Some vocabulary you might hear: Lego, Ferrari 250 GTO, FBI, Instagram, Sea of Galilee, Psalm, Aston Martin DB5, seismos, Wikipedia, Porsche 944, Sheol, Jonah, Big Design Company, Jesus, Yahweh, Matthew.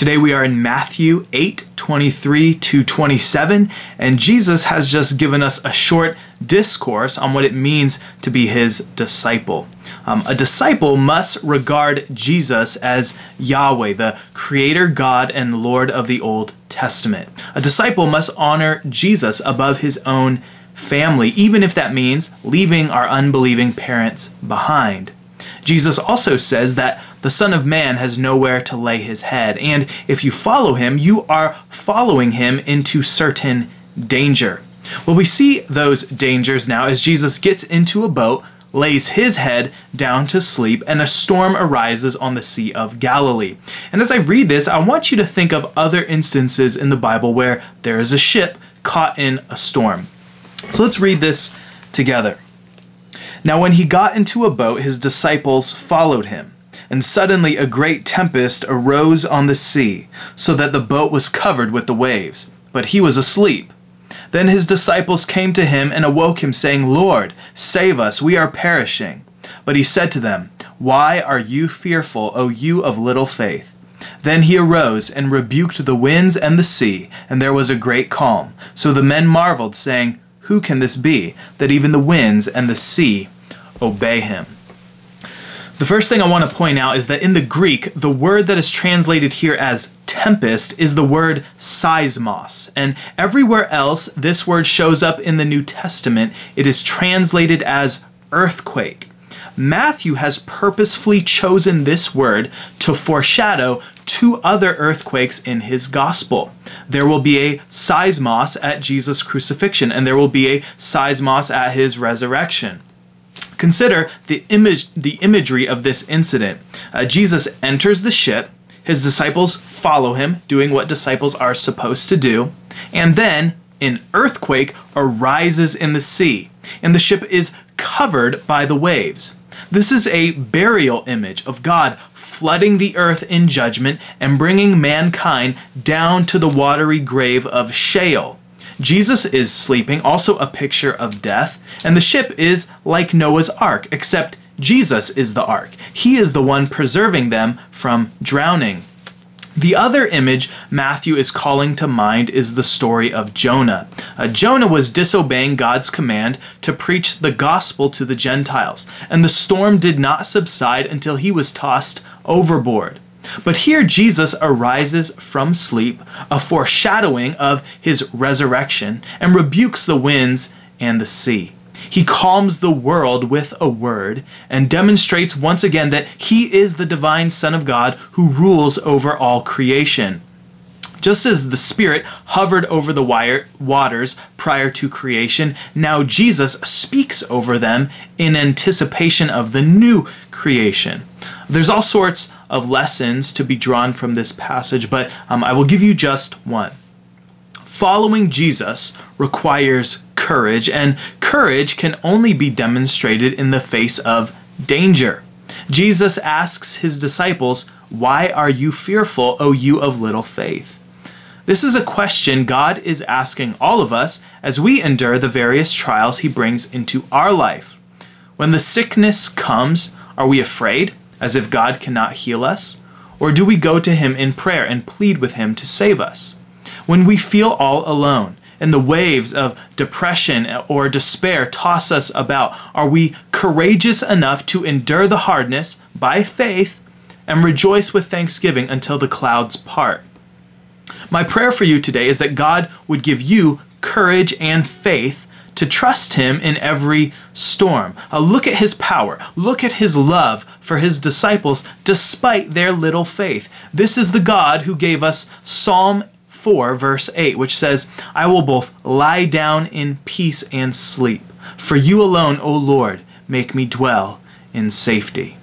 Today we are in Matthew 8:23 to 27, and Jesus has just given us a short discourse on what it means to be his disciple. A disciple must regard Jesus as Yahweh, the Creator God and Lord of the Old Testament. A disciple must honor Jesus above his own family, even if that means leaving our unbelieving parents behind. Jesus also says that the Son of Man has nowhere to lay his head, and if you follow him, you are following him into certain danger. Well, we see those dangers now as Jesus gets into a boat, lays his head down to sleep, and a storm arises on the Sea of Galilee. And as I read this, I want you to think of other instances in the Bible where there is a ship caught in a storm. So let's read this together. Now when he got into a boat, his disciples followed him. And suddenly a great tempest arose on the sea, so that the boat was covered with the waves. But he was asleep. Then his disciples came to him and awoke him, saying, Lord, save us, we are perishing. But he said to them, Why are you fearful, O you of little faith? Then he arose and rebuked the winds and the sea, and there was a great calm. So the men marveled, saying, Who can this be, that even the winds and the sea obey him? The first thing I want to point out is that in the Greek, the word that is translated here as tempest is the word seismos, and everywhere else this word shows up in the New Testament, it is translated as earthquake. Matthew has purposefully chosen this word to foreshadow two other earthquakes in his gospel. There will be a seismos at Jesus' crucifixion, and there will be a seismos at his resurrection. Consider the imagery of this incident. Jesus enters the ship, his disciples follow him, doing what disciples are supposed to do, and then an earthquake arises in the sea, and the ship is covered by the waves. This is a burial image of God flooding the earth in judgment and bringing mankind down to the watery grave of Sheol. Jesus is sleeping, also a picture of death, and the ship is like Noah's Ark, except Jesus is the ark. He is the one preserving them from drowning. The other image Matthew is calling to mind is the story of Jonah. Jonah was disobeying God's command to preach the gospel to the Gentiles, and the storm did not subside until he was tossed overboard. But here Jesus arises from sleep, a foreshadowing of his resurrection, and rebukes the winds and the sea. He calms the world with a word and demonstrates once again that he is the divine Son of God who rules over all creation. Just as the Spirit hovered over the waters prior to creation, now Jesus speaks over them in anticipation of the new creation. There's all sorts of lessons to be drawn from this passage, but I will give you just one. Following Jesus requires courage, and courage can only be demonstrated in the face of danger. Jesus asks his disciples, Why are you fearful, O you of little faith? This is a question God is asking all of us as we endure the various trials he brings into our life. When the sickness comes, are we afraid, as if God cannot heal us? Or do we go to him in prayer and plead with him to save us? When we feel all alone and the waves of depression or despair toss us about, are we courageous enough to endure the hardness by faith and rejoice with thanksgiving until the clouds part? My prayer for you today is that God would give you courage and faith to trust him in every storm. Look at his power. Look at his love for his disciples despite their little faith. This is the God who gave us Psalm 4, verse 8, which says, I will both lie down in peace and sleep. For you alone, O Lord, make me dwell in safety.